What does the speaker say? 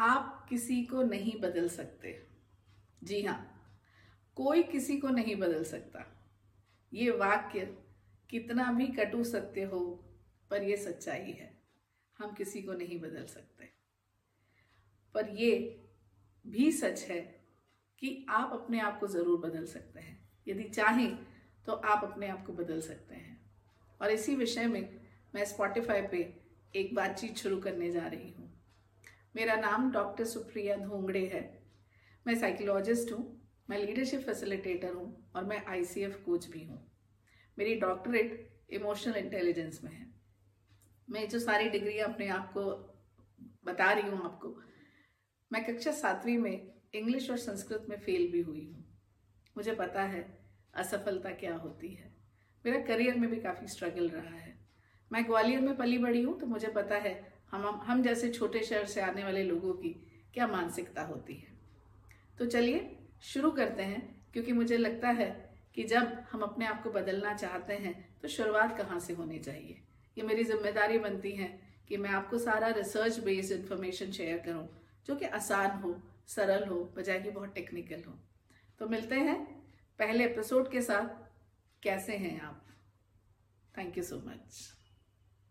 आप किसी को नहीं बदल सकते। जी हाँ, कोई किसी को नहीं बदल सकता। ये वाक्य कितना भी कटु सकते हो, पर ये सच्चाई है। हम किसी को नहीं बदल सकते, पर ये भी सच है कि आप अपने आप को ज़रूर बदल सकते हैं। यदि चाहें तो आप अपने आप को बदल सकते हैं। और इसी विषय में मैं स्पॉटिफाई पे एक बातचीत शुरू करने जा रही हूँ। मेरा नाम डॉक्टर सुप्रिया धोंगड़े है। मैं साइकोलॉजिस्ट हूँ, मैं लीडरशिप फैसिलिटेटर हूँ और मैं ICF कोच भी हूँ। मेरी डॉक्टरेट इमोशनल इंटेलिजेंस में है। मैं जो सारी डिग्रियाँ अपने आप को बता रही हूँ आपको, मैं कक्षा 7वीं में इंग्लिश और संस्कृत में फेल भी हुई हूँ। मुझे पता है असफलता क्या होती है। मेरा करियर में भी काफ़ी स्ट्रगल रहा है। मैं ग्वालियर में पली बड़ी हूँ, तो मुझे पता है हम जैसे छोटे शहर से आने वाले लोगों की क्या मानसिकता होती है। तो चलिए शुरू करते हैं, क्योंकि मुझे लगता है कि जब हम अपने आप को बदलना चाहते हैं तो शुरुआत कहाँ से होनी चाहिए। ये मेरी जिम्मेदारी बनती है कि मैं आपको सारा रिसर्च बेस्ड इन्फॉर्मेशन शेयर करूँ, जो कि आसान हो, सरल हो, बजाय कि बहुत टेक्निकल हो। तो मिलते हैं पहले एपिसोड के साथ। कैसे हैं आप? Thank you so much.